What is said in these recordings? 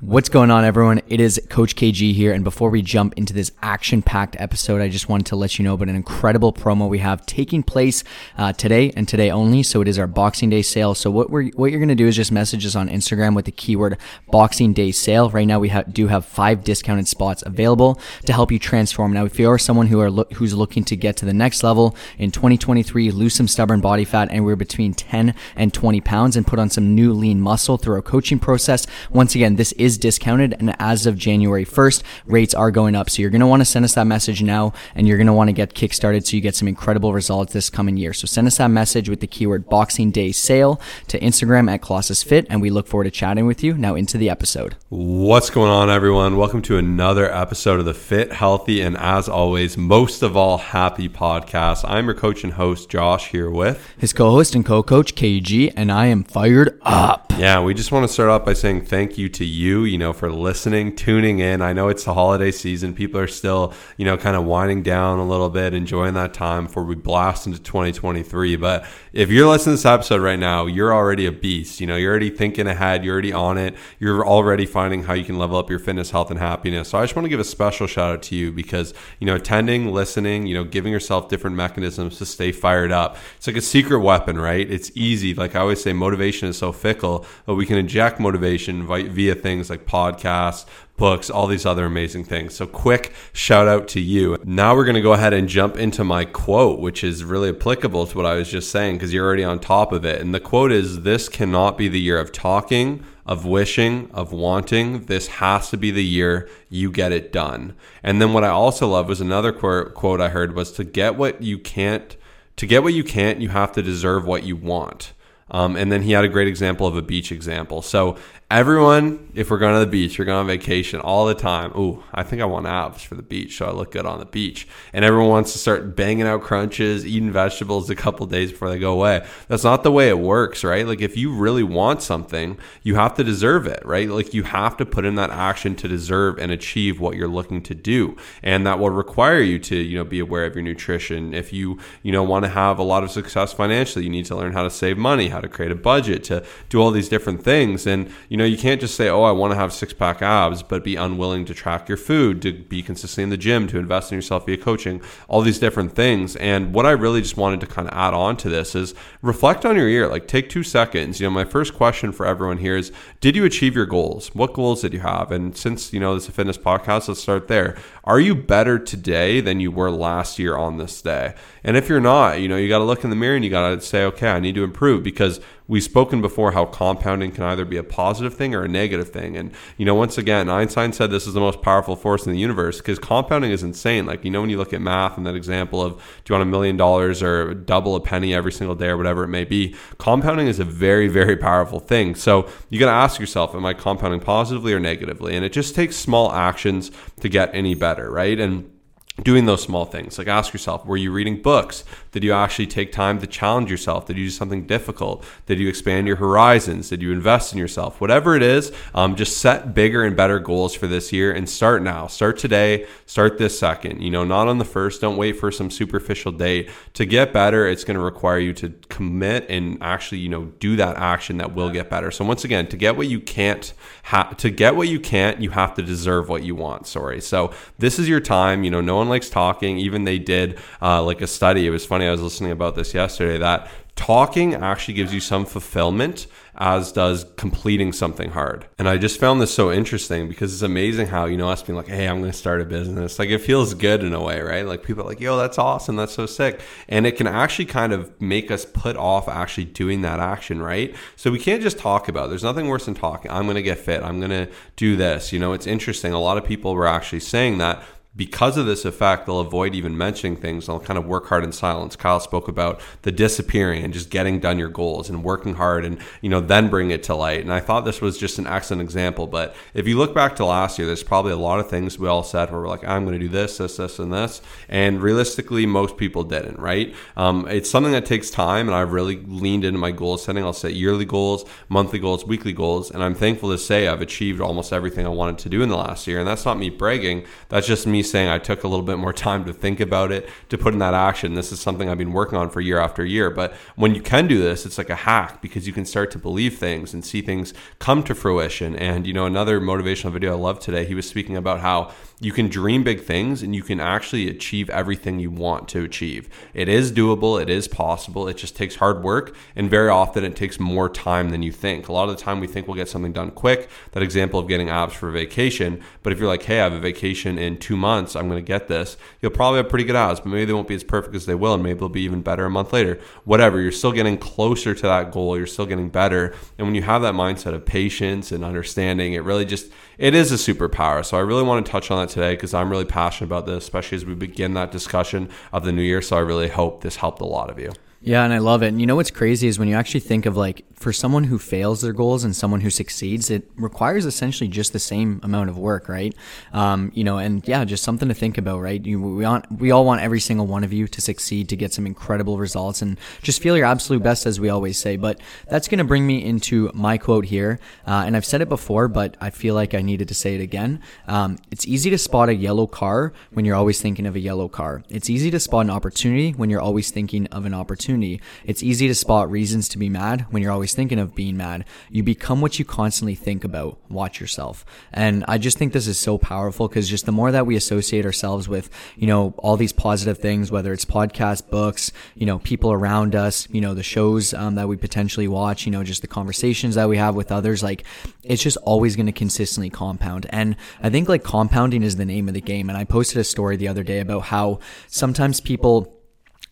What's going on, everyone? It is Coach KG here, and before we jump into this action-packed episode, I just wanted to let you know about an incredible promo we have taking place today and today only. So it is our Boxing Day sale. So what you're going to do is just message us on Instagram with the keyword Boxing Day sale. Right now, we do have 5 discounted spots available to help you transform. Now, if you are someone who's looking to get to the next level in 2023, lose some stubborn body fat anywhere between 10 and 20 pounds, and put on some new lean muscle through our coaching process. Once again, this is discounted, and as of January 1st, rates are going up. So you're going to want to send us that message now, and you're going to want to get kickstarted so you get some incredible results this coming year. So send us that message with the keyword Boxing Day sale to Instagram at Colossus Fit, and we look forward to chatting with you. Now into the episode. What's going on, everyone? Welcome to another episode of the Fit, Healthy, and as always, most of all, happy podcast. I'm your coach and host, Josh, here with his co-host and co-coach, KG, and I am fired up. Yeah, we just want to start off by saying thank you to you for listening, tuning in. I know it's the holiday season. People are still, kind of winding down a little bit, enjoying that time before we blast into 2023. But if you're listening to this episode right now, you're already a beast. You're already thinking ahead. You're already on it. You're already finding how you can level up your fitness, health, and happiness. So I just want to give a special shout out to you because, attending, listening, giving yourself different mechanisms to stay fired up. It's like a secret weapon, right? It's easy. Like I always say, motivation is so fickle, but we can inject motivation via things like podcasts, books, all these other amazing things. So quick shout out to you. Now we're going to go ahead and jump into my quote, which is really applicable to what I was just saying because you're already on top of it. And the quote is, "This cannot be the year of talking, of wishing, of wanting. This has to be the year you get it done." And then what I also love was another quote I heard was, to get what you can't, you have to deserve what you want. And then he had a great example of a beach example. So everyone, if we're going to the beach, we're going on vacation all the time. Ooh, I think I want abs for the beach, so I look good on the beach. And everyone wants to start banging out crunches, eating vegetables a couple days before they go away. That's not the way it works, right? Like if you really want something, you have to deserve it, right? Like you have to put in that action to deserve and achieve what you're looking to do. And that will require you to, be aware of your nutrition. If you, want to have a lot of success financially, you need to learn how to save money, how to create a budget, to do all these different things. And you can't just say, I want to have 6-pack abs, but be unwilling to track your food, to be consistent in the gym, to invest in yourself via coaching, all these different things. And what I really just wanted to kind of add on to this is reflect on your year. Like take 2 seconds. My first question for everyone here is, did you achieve your goals? What goals did you have? And since, this is a fitness podcast, let's start there. Are you better today than you were last year on this day? And if you're not, you got to look in the mirror and you got to say, okay, I need to improve, because we've spoken before how compounding can either be a positive thing or a negative thing. And, once again, Einstein said this is the most powerful force in the universe because compounding is insane. Like, when you look at math and that example of do you want $1 million or double a penny every single day or whatever it may be, compounding is a very, very powerful thing. So you got to ask yourself, am I compounding positively or negatively? And it just takes small actions to get any better, right? And doing those small things, like ask yourself, were you reading books? Did you actually take time to challenge yourself? Did you do something difficult? Did you expand your horizons? Did you invest in yourself? Whatever it is, just set bigger and better goals for this year and start now. Start today. Start this second. Not on the first. Don't wait for some superficial date. To get better, it's going to require you to commit and actually, do that action that will get better. So once again, to get what you can't, you have to deserve what you want. So this is your time. No one likes talking. Even they did like a study. It was funny. I was listening about this yesterday that talking actually gives you some fulfillment, as does completing something hard. And I just found this so interesting because it's amazing how, us being like, hey, I'm going to start a business. Like it feels good in a way, right? Like people are like, yo, that's awesome. That's so sick. And it can actually kind of make us put off actually doing that action, right? So we can't just talk about it. There's nothing worse than talking. I'm going to get fit. I'm going to do this. It's interesting. A lot of people were actually saying that because of this effect, they'll avoid even mentioning things. They'll kind of work hard in silence. Kyle spoke about the disappearing and just getting done your goals and working hard and, then bring it to light. And I thought this was just an excellent example. But if you look back to last year, there's probably a lot of things we all said where we're like, I'm going to do this, this, this, and this. And realistically, most people didn't, right? It's something that takes time. And I've really leaned into my goal setting. I'll set yearly goals, monthly goals, weekly goals. And I'm thankful to say I've achieved almost everything I wanted to do in the last year. And that's not me bragging. That's just me me saying I took a little bit more time to think about it, to put in that action. This is something I've been working on for year after year. But when you can do this, it's like a hack, because you can start to believe things and see things come to fruition. And, you know, another motivational video I love today, he was speaking about how you can dream big things and you can actually achieve everything you want to achieve. It is doable. It is possible. It just takes hard work. And very often it takes more time than you think. A lot of the time we think we'll get something done quick. That example of getting abs for vacation. But if you're like, hey, I have a vacation in 2 months, I'm going to get this, you'll probably have pretty good abs, but maybe they won't be as perfect as they will. And maybe they'll be even better a month later, whatever. You're still getting closer to that goal. You're still getting better. And when you have that mindset of patience and understanding, it really just, it is a superpower. So I really want to touch on that today, because I'm really passionate about this, especially as we begin that discussion of the new year. So I really hope this helped a lot of you. Yeah, and I love it. And you know what's crazy is when you actually think of, like, for someone who fails their goals and someone who succeeds, it requires essentially just the same amount of work, right? You know, and yeah, just something to think about, right? We all want every single one of you to succeed, to get some incredible results, and just feel your absolute best, as we always say. But that's going to bring me into my quote here. And I've said it before, but I feel like I needed to say it again. It's easy to spot a yellow car when you're always thinking of a yellow car. It's easy to spot an opportunity when you're always thinking of an opportunity. It's easy to spot reasons to be mad when you're always thinking of being mad. You become what you constantly think about. Watch yourself. And I just think this is so powerful, because just the more that we associate ourselves with, you know, all these positive things, whether it's podcasts, books, you know, people around us, you know, the shows that we potentially watch, you know, just the conversations that we have with others, like, it's just always going to consistently compound. And I think, like, compounding is the name of the game. And I posted a story the other day about how sometimes people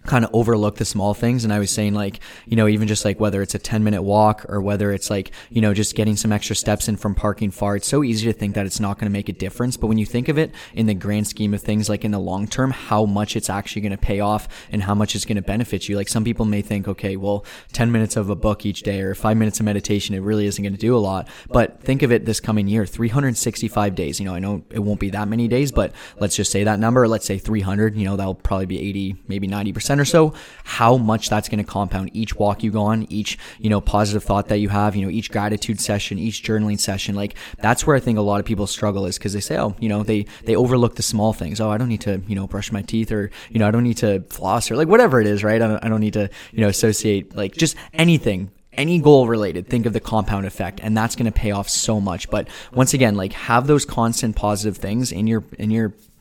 kind of overlook the small things. And I was saying, like, you know, even just like whether it's a 10-minute walk, or whether it's like, you know, just getting some extra steps in from parking far, it's so easy to think that it's not going to make a difference. But when you think of it in the grand scheme of things, like in the long term, how much it's actually going to pay off and how much it's going to benefit you. Like, some people may think, okay, well, 10 minutes of a book each day or 5 minutes of meditation, it really isn't going to do a lot. But think of it this coming year, 365 days. You know, I know it won't be that many days, but let's just say that number, let's say 300, you know, that'll probably be 80, maybe 90% or so, how much that's going to compound. Each walk you go on, each, you know, positive thought that you have, you know, each gratitude session, each journaling session, like, that's where I think a lot of people struggle, is because they say, oh, you know, they overlook the small things. Oh, I don't need to, you know, brush my teeth, or, you know, I don't need to floss, or like whatever it is, right? I don't need to, you know, associate, like, just anything. Any goal related, think of the compound effect, and that's going to pay off so much. But once again, like, have those constant positive things in your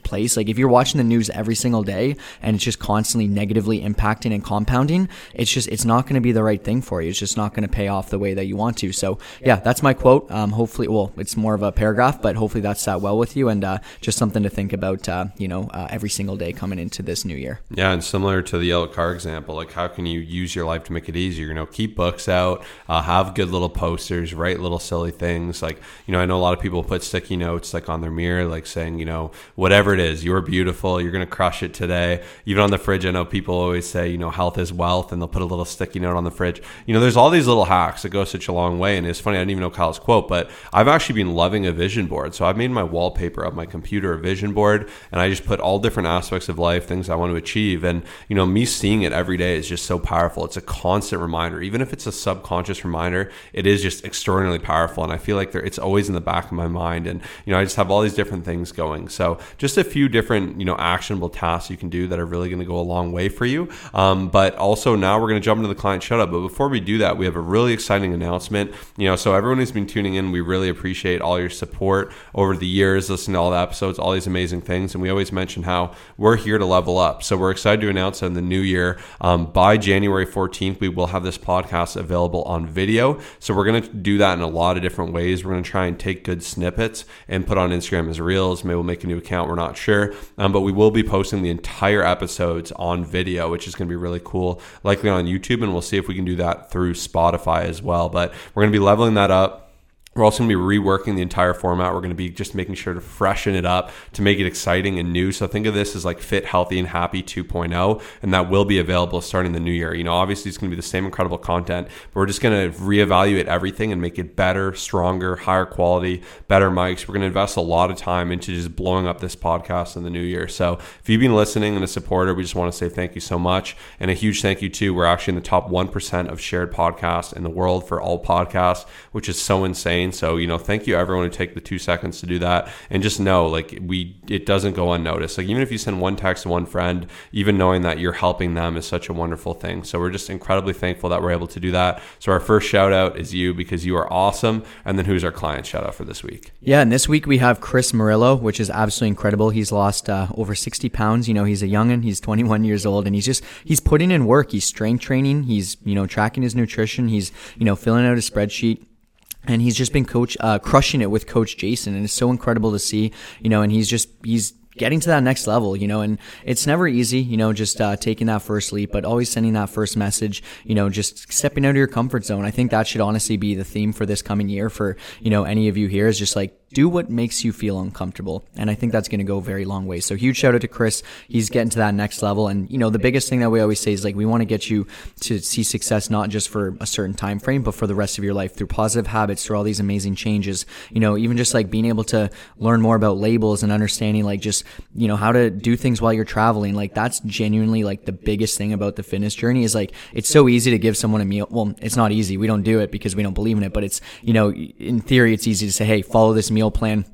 place. Like, if you're watching the news every single day and it's just constantly negatively impacting and compounding, it's not going to be the right thing for you. It's just not going to pay off the way that you want to. So yeah, that's my quote. Hopefully, well, it's more of a paragraph, but hopefully that sat well with you, and just something to think about, every single day coming into this new year. Yeah. And similar to the yellow car example, like, how can you use your life to make it easier? You know, keep books out, have good little posters, write little silly things. Like, you know, I know a lot of people put sticky notes, like, on their mirror, like, saying, you know, whatever it is, you're beautiful, you're going to crush it today. Even on the fridge, I know people always say, you know, health is wealth, and they'll put a little sticky note on the fridge. You know, there's all these little hacks that go such a long way. And it's funny, I didn't even know Kyle's quote, but I've actually been loving a vision board. So I've made my wallpaper of my computer a vision board, and I just put all different aspects of life, things I want to achieve. And, you know, me seeing it every day is just so powerful. It's a constant reminder. Even if it's a subconscious reminder, it is just extraordinarily powerful. And I feel like it's always in the back of my mind. And, you know, I just have all these different things going. So just a few different, you know, actionable tasks you can do that are really going to go a long way for you. But also, now we're going to jump into the client shout out. But before we do that, we have a really exciting announcement. You know, so everyone who's been tuning in, we really appreciate all your support over the years, listening to all the episodes, all these amazing things. And we always mention how we're here to level up. So we're excited to announce that in the new year, by January 14th, we will have this podcast available on video. So we're going to do that in a lot of different ways. We're going to try and take good snippets and put on Instagram as reels. Maybe we'll make a new account. We're not sure, but we will be posting the entire episodes on video, which is going to be really cool, likely on YouTube, and we'll see if we can do that through Spotify as well. But we're going to be leveling that up. We're also going to be reworking the entire format. We're going to be just making sure to freshen it up, to make it exciting and new. So think of this as like Fit, Healthy, and Happy 2.0, and that will be available starting the new year. You know, obviously it's going to be the same incredible content, but we're just going to reevaluate everything and make it better, stronger, higher quality, better mics. We're going to invest a lot of time into just blowing up this podcast in the new year. So if you've been listening and a supporter, we just want to say thank you so much, and a huge thank you too. We're actually in the top 1% of shared podcasts in the world for all podcasts, which is so insane. gain. So, you know, thank you everyone who take the 2 seconds to do that. And just know, like, it doesn't go unnoticed. Like, even if you send one text to one friend, even knowing that you're helping them is such a wonderful thing. So we're just incredibly thankful that we're able to do that. So our first shout out is you, because you are awesome. And then who's our client shout out for this week? Yeah. And this week we have Chris Marillo, which is absolutely incredible. He's lost over 60 pounds. You know, he's a young'un, he's 21 years old, and he's putting in work. He's strength training. He's, you know, tracking his nutrition. He's, you know, filling out a spreadsheet. And he's just been crushing it with Coach Jason. And it's so incredible to see, you know, and he's getting to that next level, you know, and it's never easy, you know, just taking that first leap, but always sending that first message, you know, just stepping out of your comfort zone. I think that should honestly be the theme for this coming year for, you know, any of you here, is just like, do what makes you feel uncomfortable. And I think that's going to go a very long way. So huge shout out to Chris. He's getting to that next level. And, you know, the biggest thing that we always say is, like, we want to get you to see success, not just for a certain time frame, but for the rest of your life through positive habits, through all these amazing changes, you know, even just like being able to learn more about labels and understanding, like, just, you know, how to do things while you're traveling. Like, that's genuinely like the biggest thing about the fitness journey, is like, it's so easy to give someone a meal. Well, it's not easy. We don't do it because we don't believe in it, but it's, you know, in theory, it's easy to say, hey, follow this meal plan,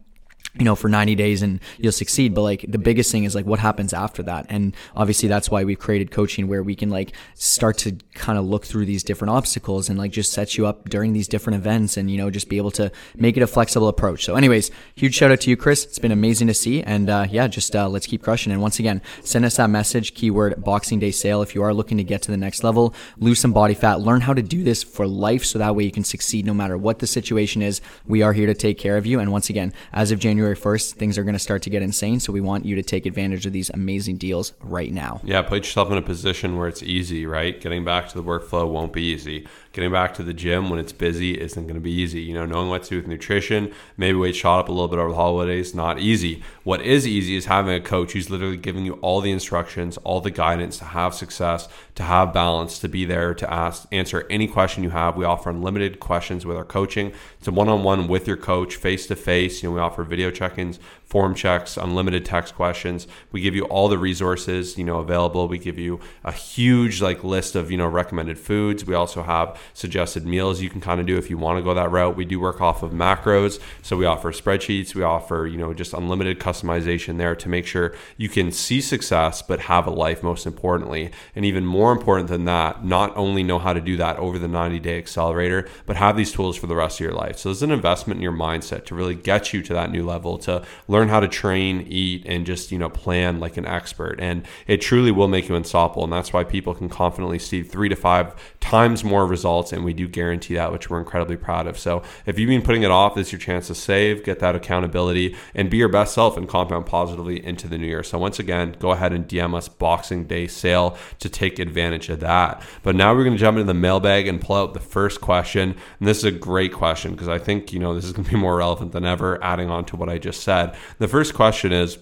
you know, for 90 days and you'll succeed. But like, the biggest thing is like, what happens after that? And obviously that's why we've created coaching, where we can like start to kind of look through these different obstacles and like just set you up during these different events, and, you know, just be able to make it a flexible approach. So anyways, huge shout out to you, Chris. It's been amazing to see. And yeah, just let's keep crushing. And once again, send us that message, keyword Boxing Day sale, if you are looking to get to the next level, lose some body fat, learn how to do this for life. So that way you can succeed no matter what the situation is. We are here to take care of you. And once again, as of January 1st, things are going to start to get insane. So we want you to take advantage of these amazing deals right now. Yeah, put yourself in a position where it's easy, right? Getting back to the workflow won't be easy. Getting back to the gym when it's busy isn't going to be easy. You know, knowing what to do with nutrition, maybe weight shot up a little bit over the holidays, not easy. What is easy is having a coach who's literally giving you all the instructions, all the guidance to have success, to have balance, to be there to answer any question you have. We offer unlimited questions with our coaching. It's a one-on-one with your coach, face-to-face. You know, we offer video check-ins, form checks, unlimited text questions. We give you all the resources, you know, available. We give you a huge like list of, you know, recommended foods. We also have suggested meals you can kind of do if you want to go that route. We do work off of macros. So we offer spreadsheets. We offer, you know, just unlimited customization there to make sure you can see success, but have a life, most importantly. And even more important than that, not only know how to do that over the 90-day accelerator, but have these tools for the rest of your life. So there's an investment in your mindset to really get you to that new level, to learn how to train, eat, and just, you know, plan like an expert. And it truly will make you unstoppable. And that's why people can confidently see 3 to 5 times more results. And we do guarantee that, which we're incredibly proud of. So if you've been putting it off, this is your chance to save, get that accountability, and be your best self and compound positively into the new year. So once again, go ahead and DM us Boxing Day sale to take advantage of that. But now we're going to jump into the mailbag and pull out the first question. And this is a great question, because I think, you know, this is going to be more relevant than ever, adding on to what I just said. The first question is,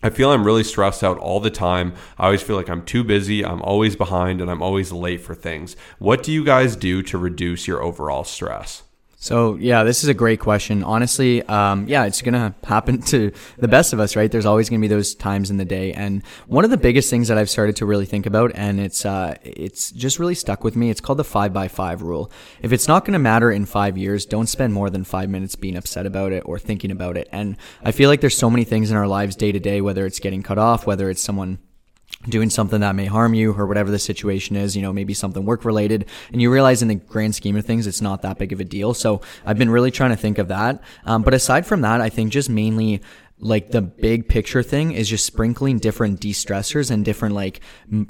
I feel I'm really stressed out all the time. I always feel like I'm too busy, I'm always behind, and I'm always late for things. What do you guys do to reduce your overall stress? So yeah, this is a great question. Honestly, yeah, it's going to happen to the best of us, right? There's always going to be those times in the day. And one of the biggest things that I've started to really think about, and it's just really stuck with me, it's called the 5x5 rule. If it's not going to matter in 5 years, don't spend more than 5 minutes being upset about it or thinking about it. And I feel like there's so many things in our lives day to day, whether it's getting cut off, whether it's someone doing something that may harm you, or whatever the situation is, you know, maybe something work related, and you realize in the grand scheme of things, it's not that big of a deal. So I've been really trying to think of that. But aside from that, I think just mainly like the big picture thing is just sprinkling different de-stressors and different like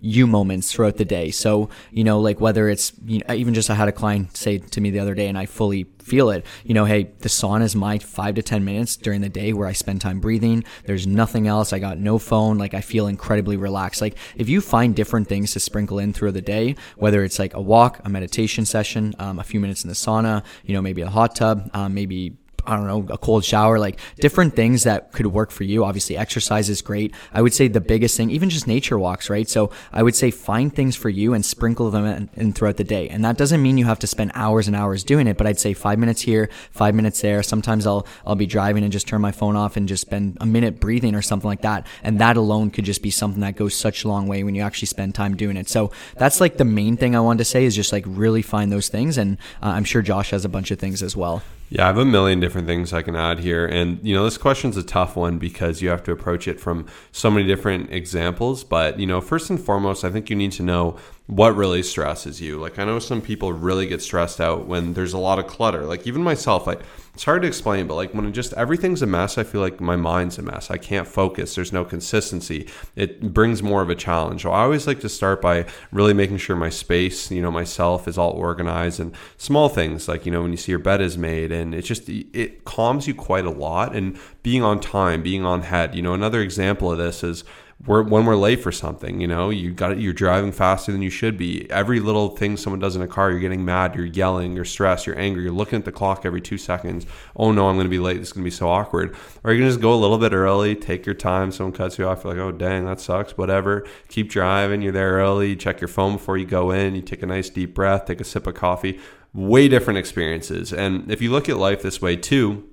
you moments throughout the day. So, you know, like whether it's, you know, even just I had a client say to me the other day, and I fully feel it, you know, hey, the sauna is my 5 to 10 minutes during the day where I spend time breathing. There's nothing else. I got no phone. Like I feel incredibly relaxed. Like if you find different things to sprinkle in through the day, whether it's like a walk, a meditation session, a few minutes in the sauna, you know, maybe a hot tub, maybe I don't know, a cold shower, like different things that could work for you. Obviously exercise is great. I would say the biggest thing, even just nature walks, right? So I would say find things for you and sprinkle them in throughout the day. And that doesn't mean you have to spend hours and hours doing it, but I'd say 5 minutes here, 5 minutes there. Sometimes I'll be driving and just turn my phone off and just spend a minute breathing or something like that. And that alone could just be something that goes such a long way when you actually spend time doing it. So that's like the main thing I wanted to say, is just like really find those things. And I'm sure Josh has a bunch of things as well. Yeah, I have a million different things I can add here. And, you know, this question's a tough one because you have to approach it from so many different examples. But, you know, first and foremost, I think you need to know what really stresses you. Like, I know some people really get stressed out when there's a lot of clutter. Like, even myself, it's hard to explain, but like when just everything's a mess, I feel like my mind's a mess. I can't focus. There's no consistency. It brings more of a challenge. So I always like to start by really making sure my space, you know, myself is all organized, and small things like, you know, when you see your bed is made, and it calms you quite a lot. And being on time, being on head, you know, another example of this is when we're late for something, you know, you're driving faster than you should be. Every little thing someone does in a car, you're getting mad, you're yelling, you're stressed, you're angry, you're looking at the clock every 2 seconds. Oh no, I'm going to be late. This is going to be so awkward. Or you can just go a little bit early, take your time. Someone cuts you off, you're like, oh dang, that sucks. Whatever. Keep driving. You're there early. You check your phone before you go in. You take a nice deep breath, take a sip of coffee. Way different experiences. And if you look at life this way too,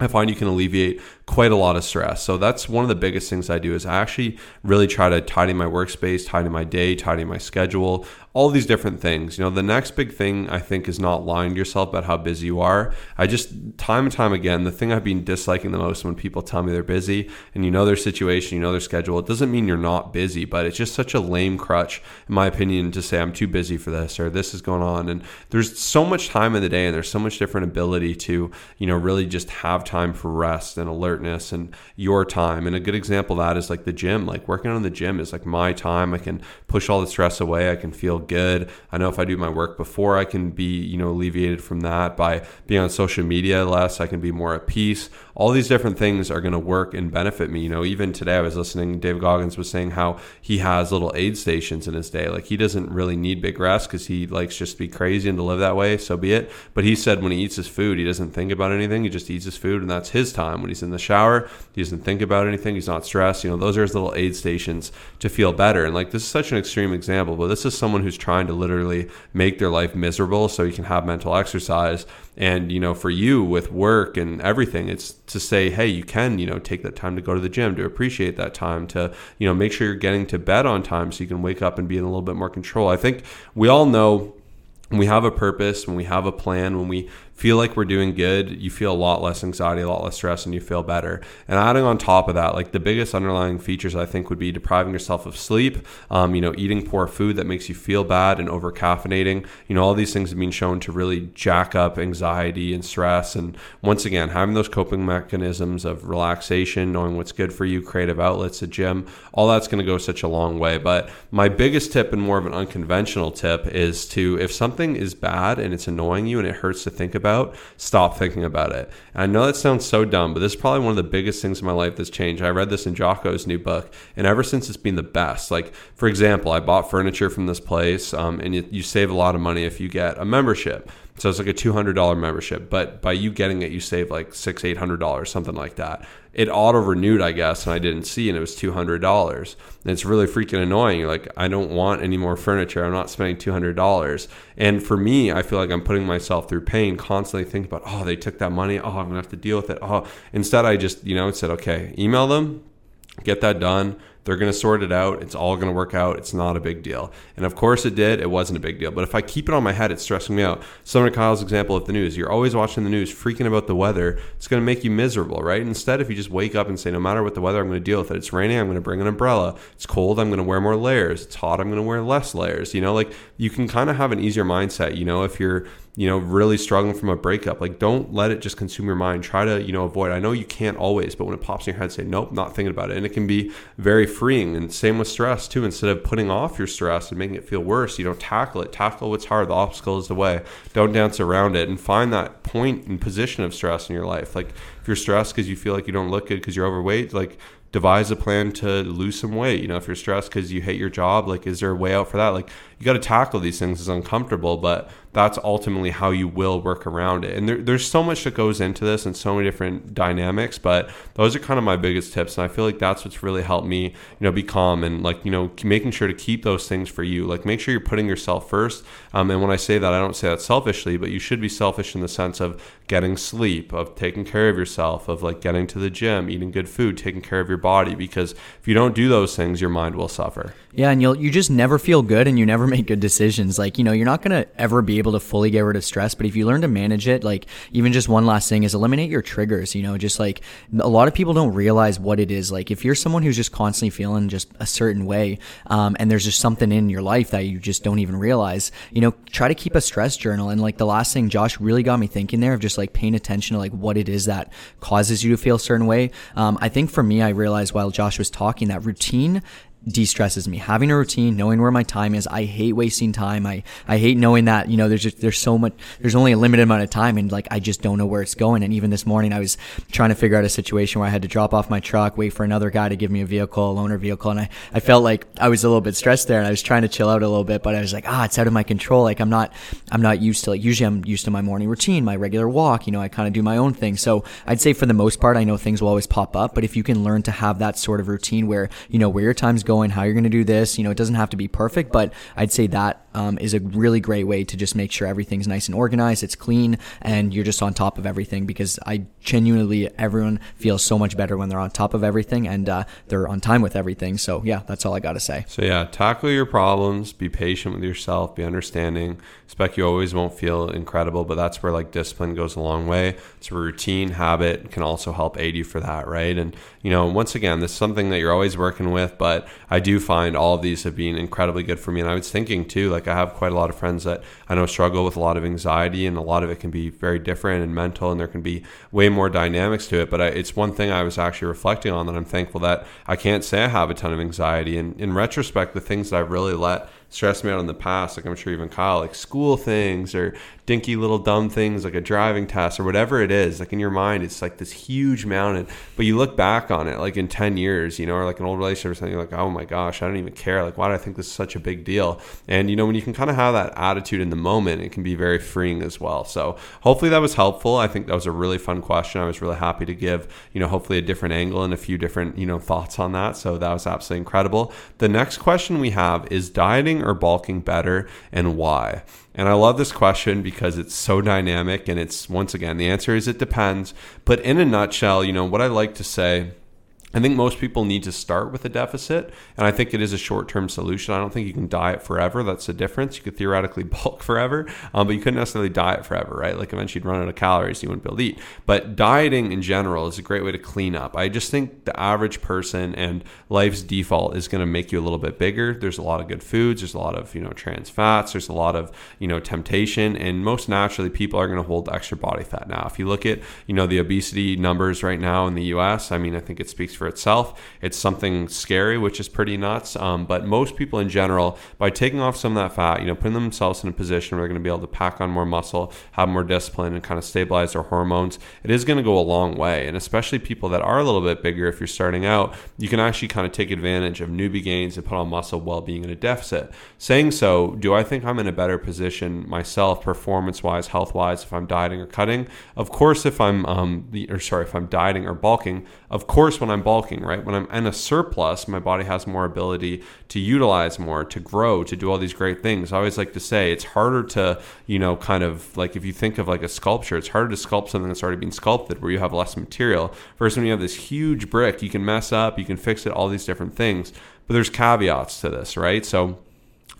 I find you can alleviate quite a lot of stress. So that's one of the biggest things I do is I actually really try to tidy my workspace, tidy my day, tidy my schedule, all these different things. You know, the next big thing I think is not lying to yourself about how busy you are. I just, time and time again, the thing I've been disliking the most when people tell me they're busy, and you know their situation, you know their schedule, it doesn't mean you're not busy, but it's just such a lame crutch, in my opinion, to say I'm too busy for this or this is going on. And there's so much time in the day, and there's so much different ability to, you know, really just have time for rest and alertness and your time. And a good example of that is like the gym. Like working on the gym is like my time. I can push all the stress away. I can feel good. I know if I do my work before, I can be, you know, alleviated from that by being on social media less. I can be more at peace. All these different things are going to work and benefit me. You know, even today I was listening, Dave Goggins was saying how he has little aid stations in his day. Like he doesn't really need big rest because he likes just to be crazy and to live that way. So be it. But he said when he eats his food, he doesn't think about anything. He just eats his food, and that's his time. When he's in the shower, he doesn't think about anything. He's not stressed. You know, those are his little aid stations to feel better. And like, this is such an extreme example, but this is someone who's trying to literally make their life miserable so you can have mental exercise. And, you know, for you with work and everything, it's to say, hey, you can, you know, take that time to go to the gym, to appreciate that time, to, you know, make sure you're getting to bed on time so you can wake up and be in a little bit more control. I think we all know when we have a purpose, when we have a plan, when we feel like we're doing good, you feel a lot less anxiety, a lot less stress, and you feel better. And adding on top of that, like the biggest underlying features I think would be depriving yourself of sleep, you know, eating poor food that makes you feel bad and over caffeinating. You know, all these things have been shown to really jack up anxiety and stress. And once again, having those coping mechanisms of relaxation, knowing what's good for you, creative outlets, a gym, all that's going to go such a long way. But my biggest tip, and more of an unconventional tip, is to, if something is bad and it's annoying you and it hurts to think about, stop thinking about it. And I know that sounds so dumb, but this is probably one of the biggest things in my life that's changed. I read this in Jocko's new book, and ever since, it's been the best. Like, for example, I bought furniture from this place, and you save a lot of money if you get a membership. So it's like a $200 membership, but by you getting it, you save like $600, $800, something like that. It auto-renewed, I guess, and I didn't see, and it was $200. And it's really freaking annoying. You're like, I don't want any more furniture. I'm not spending $200. And for me, I feel like I'm putting myself through pain, constantly thinking about, oh, they took that money. Oh, I'm going to have to deal with it. Oh, instead, I just, you know, said, okay, email them, get that done. They're going to sort it out. It's all going to work out. It's not a big deal. And of course it did. It wasn't a big deal. But if I keep it on my head, it's stressing me out. Similar to Kyle's example of the news. You're always watching the news, freaking about the weather. It's going to make you miserable, right? Instead, if you just wake up and say, no matter what the weather, I'm going to deal with it. It's raining. I'm going to bring an umbrella. It's cold. I'm going to wear more layers. It's hot. I'm going to wear less layers. You know, like you can kind of have an easier mindset, you know, if you're, you know, really struggling from a breakup. Like, don't let it just consume your mind. Try to, you know, avoid. I know you can't always, but when it pops in your head, say, nope, not thinking about it. And it can be very freeing. And same with stress too. Instead of putting off your stress and making it feel worse, you don't tackle it. Tackle what's hard. The obstacle is the way. Don't dance around it, and find that point and position of stress in your life. Like, if you're stressed because you feel like you don't look good because you're overweight, like, devise a plan to lose some weight. You know, if you're stressed because you hate your job, like, is there a way out for that? Like, you got to tackle these things. It's uncomfortable, but that's ultimately how you will work around it. And there's so much that goes into this and so many different dynamics, but those are kind of my biggest tips. And I feel like that's what's really helped me, you know, be calm and, like, you know, making sure to keep those things for you. Like, make sure you're putting yourself first. And when I say that, I don't say that selfishly, but you should be selfish in the sense of getting sleep, of taking care of yourself, of like getting to the gym, eating good food, taking care of your body, because if you don't do those things, your mind will suffer. Yeah, and you just never feel good, and you never make good decisions. Like, you know, you're not going to ever be able to fully get rid of stress, but if you learn to manage it, like, even just one last thing is eliminate your triggers, you know, just like a lot of people don't realize what it is. Like, if you're someone who's just constantly feeling just a certain way, and there's just something in your life that you just don't even realize, you know, try to keep a stress journal. And like the last thing, Josh really got me thinking there of just like paying attention to like what it is that causes you to feel a certain way. I think for me, I realized while Josh was talking that routine de-stresses me. Having a routine, knowing where my time is. I hate wasting time. I hate knowing that, you know, there's so much, there's only a limited amount of time, and like I just don't know where it's going. And even this morning I was trying to figure out a situation where I had to drop off my truck, wait for another guy to give me a vehicle, a loaner vehicle. And I felt like I was a little bit stressed there, and I was trying to chill out a little bit, but I was like, it's out of my control. Like I'm not used to, like, usually I'm used to my morning routine, my regular walk, you know, I kind of do my own thing. So I'd say for the most part, I know things will always pop up, but if you can learn to have that sort of routine where, you know, where your time's going, how you're going to do this, you know, it doesn't have to be perfect, but I'd say that is a really great way to just make sure everything's nice and organized, it's clean, and you're just on top of everything, because I genuinely, everyone feels so much better when they're on top of everything and they're on time with everything. So yeah, that's all I got to say. So yeah, tackle your problems, be patient with yourself, be understanding. Expect you always won't feel incredible, but that's where like discipline goes a long way. It's a routine habit can also help aid you for that, right? And you know, once again, this is something that you're always working with, but I do find all of these have been incredibly good for me. And I was thinking too, like I have quite a lot of friends that I know struggle with a lot of anxiety, and a lot of it can be very different and mental, and there can be way more dynamics to it. But it's one thing I was actually reflecting on that I'm thankful that I can't say I have a ton of anxiety. And in retrospect, the things that I've really let stress me out in the past, like I'm sure even Kyle, like school things or dinky little dumb things like a driving test or whatever it is, like in your mind it's like this huge mountain, but you look back on it like in 10 years, you know, or like an old relationship or something, you're like, oh my gosh, I don't even care, like why do I think this is such a big deal? And you know, when you can kind of have that attitude in the moment, it can be very freeing as well. So hopefully that was helpful. I think that was a really fun question. I was really happy to give, you know, hopefully a different angle and a few different, you know, thoughts on that. So that was absolutely incredible. The next question we have is dieting or bulking better, and why? And I love this question because it's so dynamic, and it's, once again, the answer is it depends. But in a nutshell, you know, what I like to say, I think most people need to start with a deficit, and I think it is a short-term solution. I don't think you can diet forever. That's the difference. You could theoretically bulk forever, but you couldn't necessarily diet forever, right? Like eventually you'd run out of calories, you wouldn't be able to eat. But dieting in general is a great way to clean up. I just think the average person and life's default is going to make you a little bit bigger. There's a lot of good foods. There's a lot of, you know, trans fats. There's a lot of, you know, temptation, and most naturally people are going to hold extra body fat. Now, if you look at, you know, the obesity numbers right now in the U.S., I mean, I think it speaks for itself. It's something scary, which is pretty nuts. But most people in general, by taking off some of that fat, you know, putting themselves in a position where they're going to be able to pack on more muscle, have more discipline, and kind of stabilize their hormones, it is going to go a long way. And especially people that are a little bit bigger, if you're starting out, you can actually kind of take advantage of newbie gains and put on muscle while being in a deficit. Saying so, do I think I'm in a better position myself, performance-wise, health-wise, if I'm dieting or cutting? Of course, if I'm if I'm dieting or bulking, of course, when I'm bulking, right? When I'm in a surplus, my body has more ability to utilize more, to grow, to do all these great things. I always like to say it's harder to, you know, kind of like if you think of like a sculpture, it's harder to sculpt something that's already been sculpted where you have less material. Versus when you have this huge brick, you can mess up, you can fix it, all these different things. But there's caveats to this, right? So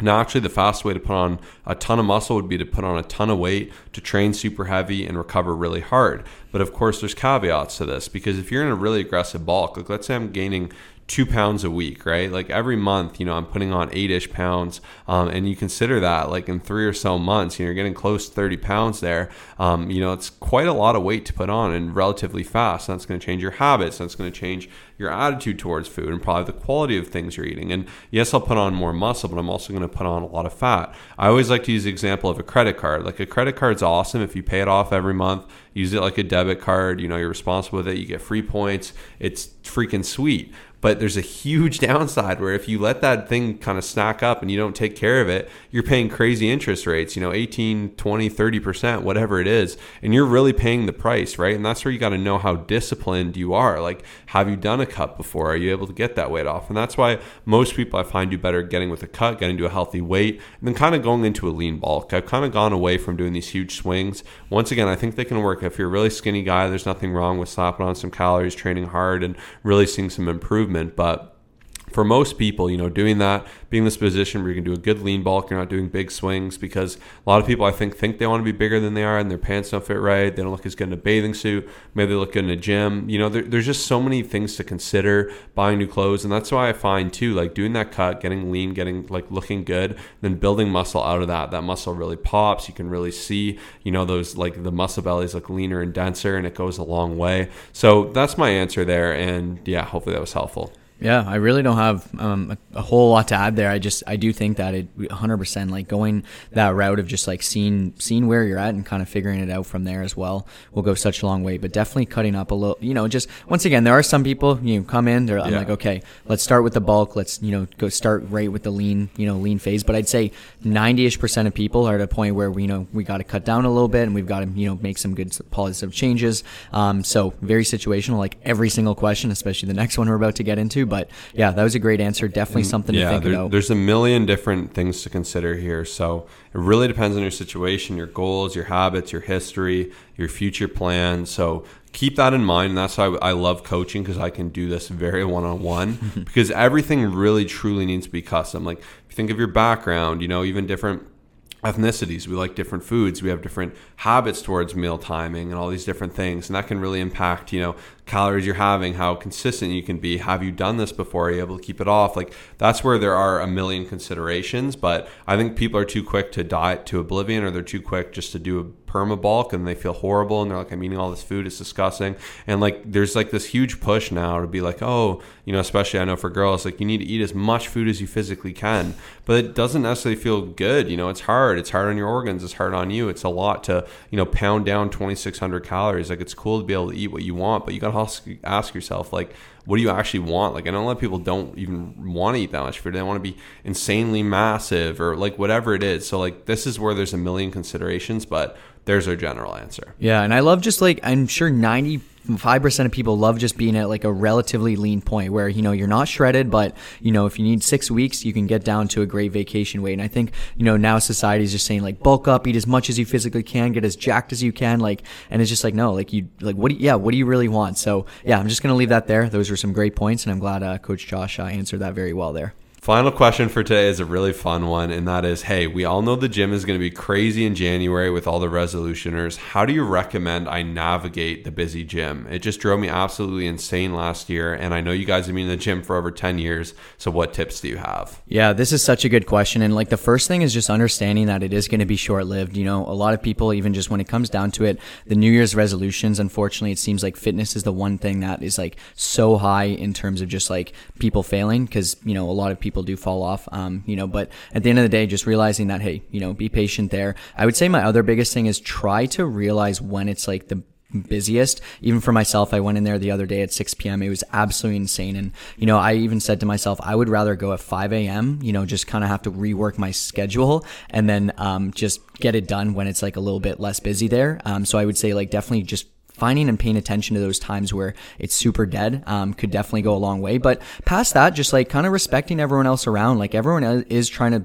naturally, the fast way to put on a ton of muscle would be to put on a ton of weight, to train super heavy and recover really hard. But of course, there's caveats to this, because if you're in a really aggressive bulk, like let's say I'm gaining 2 pounds a week, right? Like every month, you know, I'm putting on 8-ish pounds. And you consider that like in 3 or so months, you know, you're getting close to 30 pounds there. You know, it's quite a lot of weight to put on and relatively fast. And that's going to change your habits. That's going to change your attitude towards food and probably the quality of things you're eating. And yes, I'll put on more muscle, but I'm also going to put on a lot of fat. I always like to use the example of a credit card. Like a credit card's awesome if you pay it off every month. Use it like a debit card. You know, you're responsible with it. You get free points. It's freaking sweet. But there's a huge downside where if you let that thing kind of snack up and you don't take care of it, you're paying crazy interest rates, 18, 20, 30%, whatever it is. And you're really paying the price, right? And that's where you got to know how disciplined you are. Like, have you done a cut before? Are you able to get that weight off? And that's why most people I find do better getting with a cut, getting to a healthy weight, and then kind of going into a lean bulk. I've kind of gone away from doing these huge swings. Once again, I think they can work. If you're a really skinny guy, there's nothing wrong with slapping on some calories, training hard, and really seeing some improvement. But for most people, doing that, being in this position where you can do a good lean bulk, you're not doing big swings, because a lot of people I think they want to be bigger than they are, and their pants don't fit right, they don't look as good in a bathing suit, maybe they look good in a gym. There's just so many things to consider, buying new clothes. And that's why I find too, like doing that cut, getting lean, getting like looking good, then building muscle out of that muscle really pops. You can really see those, like the muscle bellies look leaner and denser, and it goes a long way. So that's my answer there, and yeah, hopefully that was helpful. Yeah, I really don't have a whole lot to add there. I do think that it 100%, like going that route of just like seeing where you're at and kind of figuring it out from there as well will go such a long way. But definitely cutting up a little, just once again, there are some people come in, I'm like, okay, let's start with the bulk. Let's, go start right with the lean, lean phase. But I'd say 90% of people are at a point where we got to cut down a little bit, and we've got to, make some good positive changes. So very situational, like every single question, especially the next one we're about to get into. But yeah, that was a great answer. Definitely something to think about. There's a million different things to consider here. So it really depends on your situation, your goals, your habits, your history, your future plans. So keep that in mind. And that's why I love coaching, because I can do this very one-on-one because everything really truly needs to be custom. Like if you think of your background, even different ethnicities, we like different foods, we have different habits towards meal timing and all these different things, and that can really impact calories you're having, how consistent you can be. Have you done this before? Are you able to keep it off? Like that's where there are a million considerations, but I think people are too quick to diet to oblivion, or they're too quick just to do a perma bulk and they feel horrible and they're like, I'm eating all this food, it's disgusting. And like there's like this huge push now to be like, oh, especially I know for girls, like you need to eat as much food as you physically can, but it doesn't necessarily feel good. It's hard on your organs, it's hard on you. It's a lot to pound down 2,600 calories. Like it's cool to be able to eat what you want, but you gotta ask yourself, like, what do you actually want? Like, I know a lot of people don't even want to eat that much food. They want to be insanely massive or like whatever it is. So like, this is where there's a million considerations, but there's our general answer. Yeah. And I love just like, I'm sure 95% of people love just being at like a relatively lean point where, you're not shredded, but if you need 6 weeks, you can get down to a great vacation weight. And I think, now society is just saying like bulk up, eat as much as you physically can, get as jacked as you can. Like, and it's just like, no, like you, like, what do you really want? So yeah, I'm just going to leave that there. Those were some great points, and I'm glad Coach Josh answered that very well there. Final question for today is a really fun one, and that is, hey, we all know the gym is going to be crazy in January with all the resolutioners. How do you recommend I navigate the busy gym? It just drove me absolutely insane last year, and I know you guys have been in the gym for over 10 years, so what tips do you have? Yeah, this is such a good question, and like the first thing is just understanding that it is going to be short-lived. A lot of people, even just when it comes down to it, the New Year's resolutions, unfortunately, it seems like fitness is the one thing that is like so high in terms of just like people failing, because, a lot of people do fall off, but at the end of the day, just realizing that, hey, be patient there. I would say my other biggest thing is try to realize when it's like the busiest. Even for myself, I went in there the other day at 6 p.m. It was absolutely insane. And, I even said to myself, I would rather go at 5 a.m., just kind of have to rework my schedule and then just get it done when it's like a little bit less busy there. So I would say like definitely just finding and paying attention to those times where it's super dead could definitely go a long way. But past that, just like kind of respecting everyone else around. Like everyone is trying to,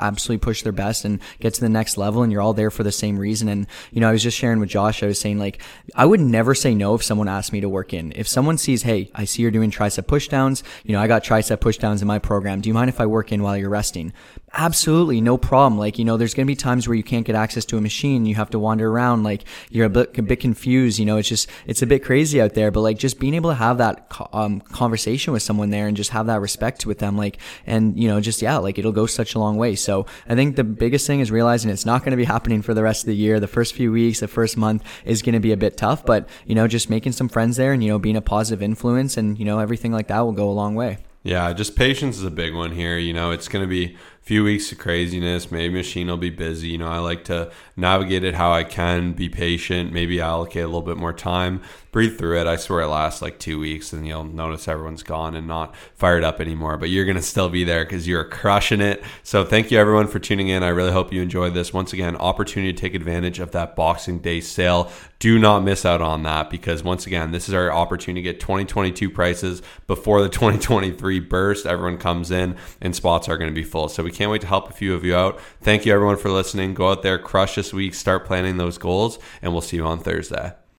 absolutely push their best and get to the next level, and you're all there for the same reason. And, I was just sharing with Josh, I was saying like, I would never say no if someone asked me to work in. If someone sees, hey, I see you're doing tricep pushdowns, I got tricep pushdowns in my program. Do you mind if I work in while you're resting? Absolutely, no problem. Like, there's going to be times where you can't get access to a machine. You have to wander around. Like you're a bit confused, it's a bit crazy out there, but like just being able to have that conversation with someone there and just have that respect with them, like, and it'll go such a long way. So I think the biggest thing is realizing it's not going to be happening for the rest of the year. The first few weeks, the first month is going to be a bit tough, but just making some friends there and being a positive influence and everything like that will go a long way. Yeah, just patience is a big one here. It's going to be few weeks of craziness. Maybe machine will be busy. You know, I like to navigate it how I can, be patient, maybe allocate a little bit more time, breathe through it. I swear it lasts like 2 weeks and you'll notice everyone's gone and not fired up anymore, but you're going to still be there because you're crushing it. So thank you everyone for tuning in. I really hope you enjoyed this. Once again, opportunity to take advantage of that Boxing Day sale. Do not miss out on that because once again, this is our opportunity to get 2022 prices before the 2023 burst. Everyone comes in and spots are going to be full. So we can't wait to help a few of you out. Thank you everyone for listening. Go out there, crush this week, start planning those goals, and we'll see you on Thursday.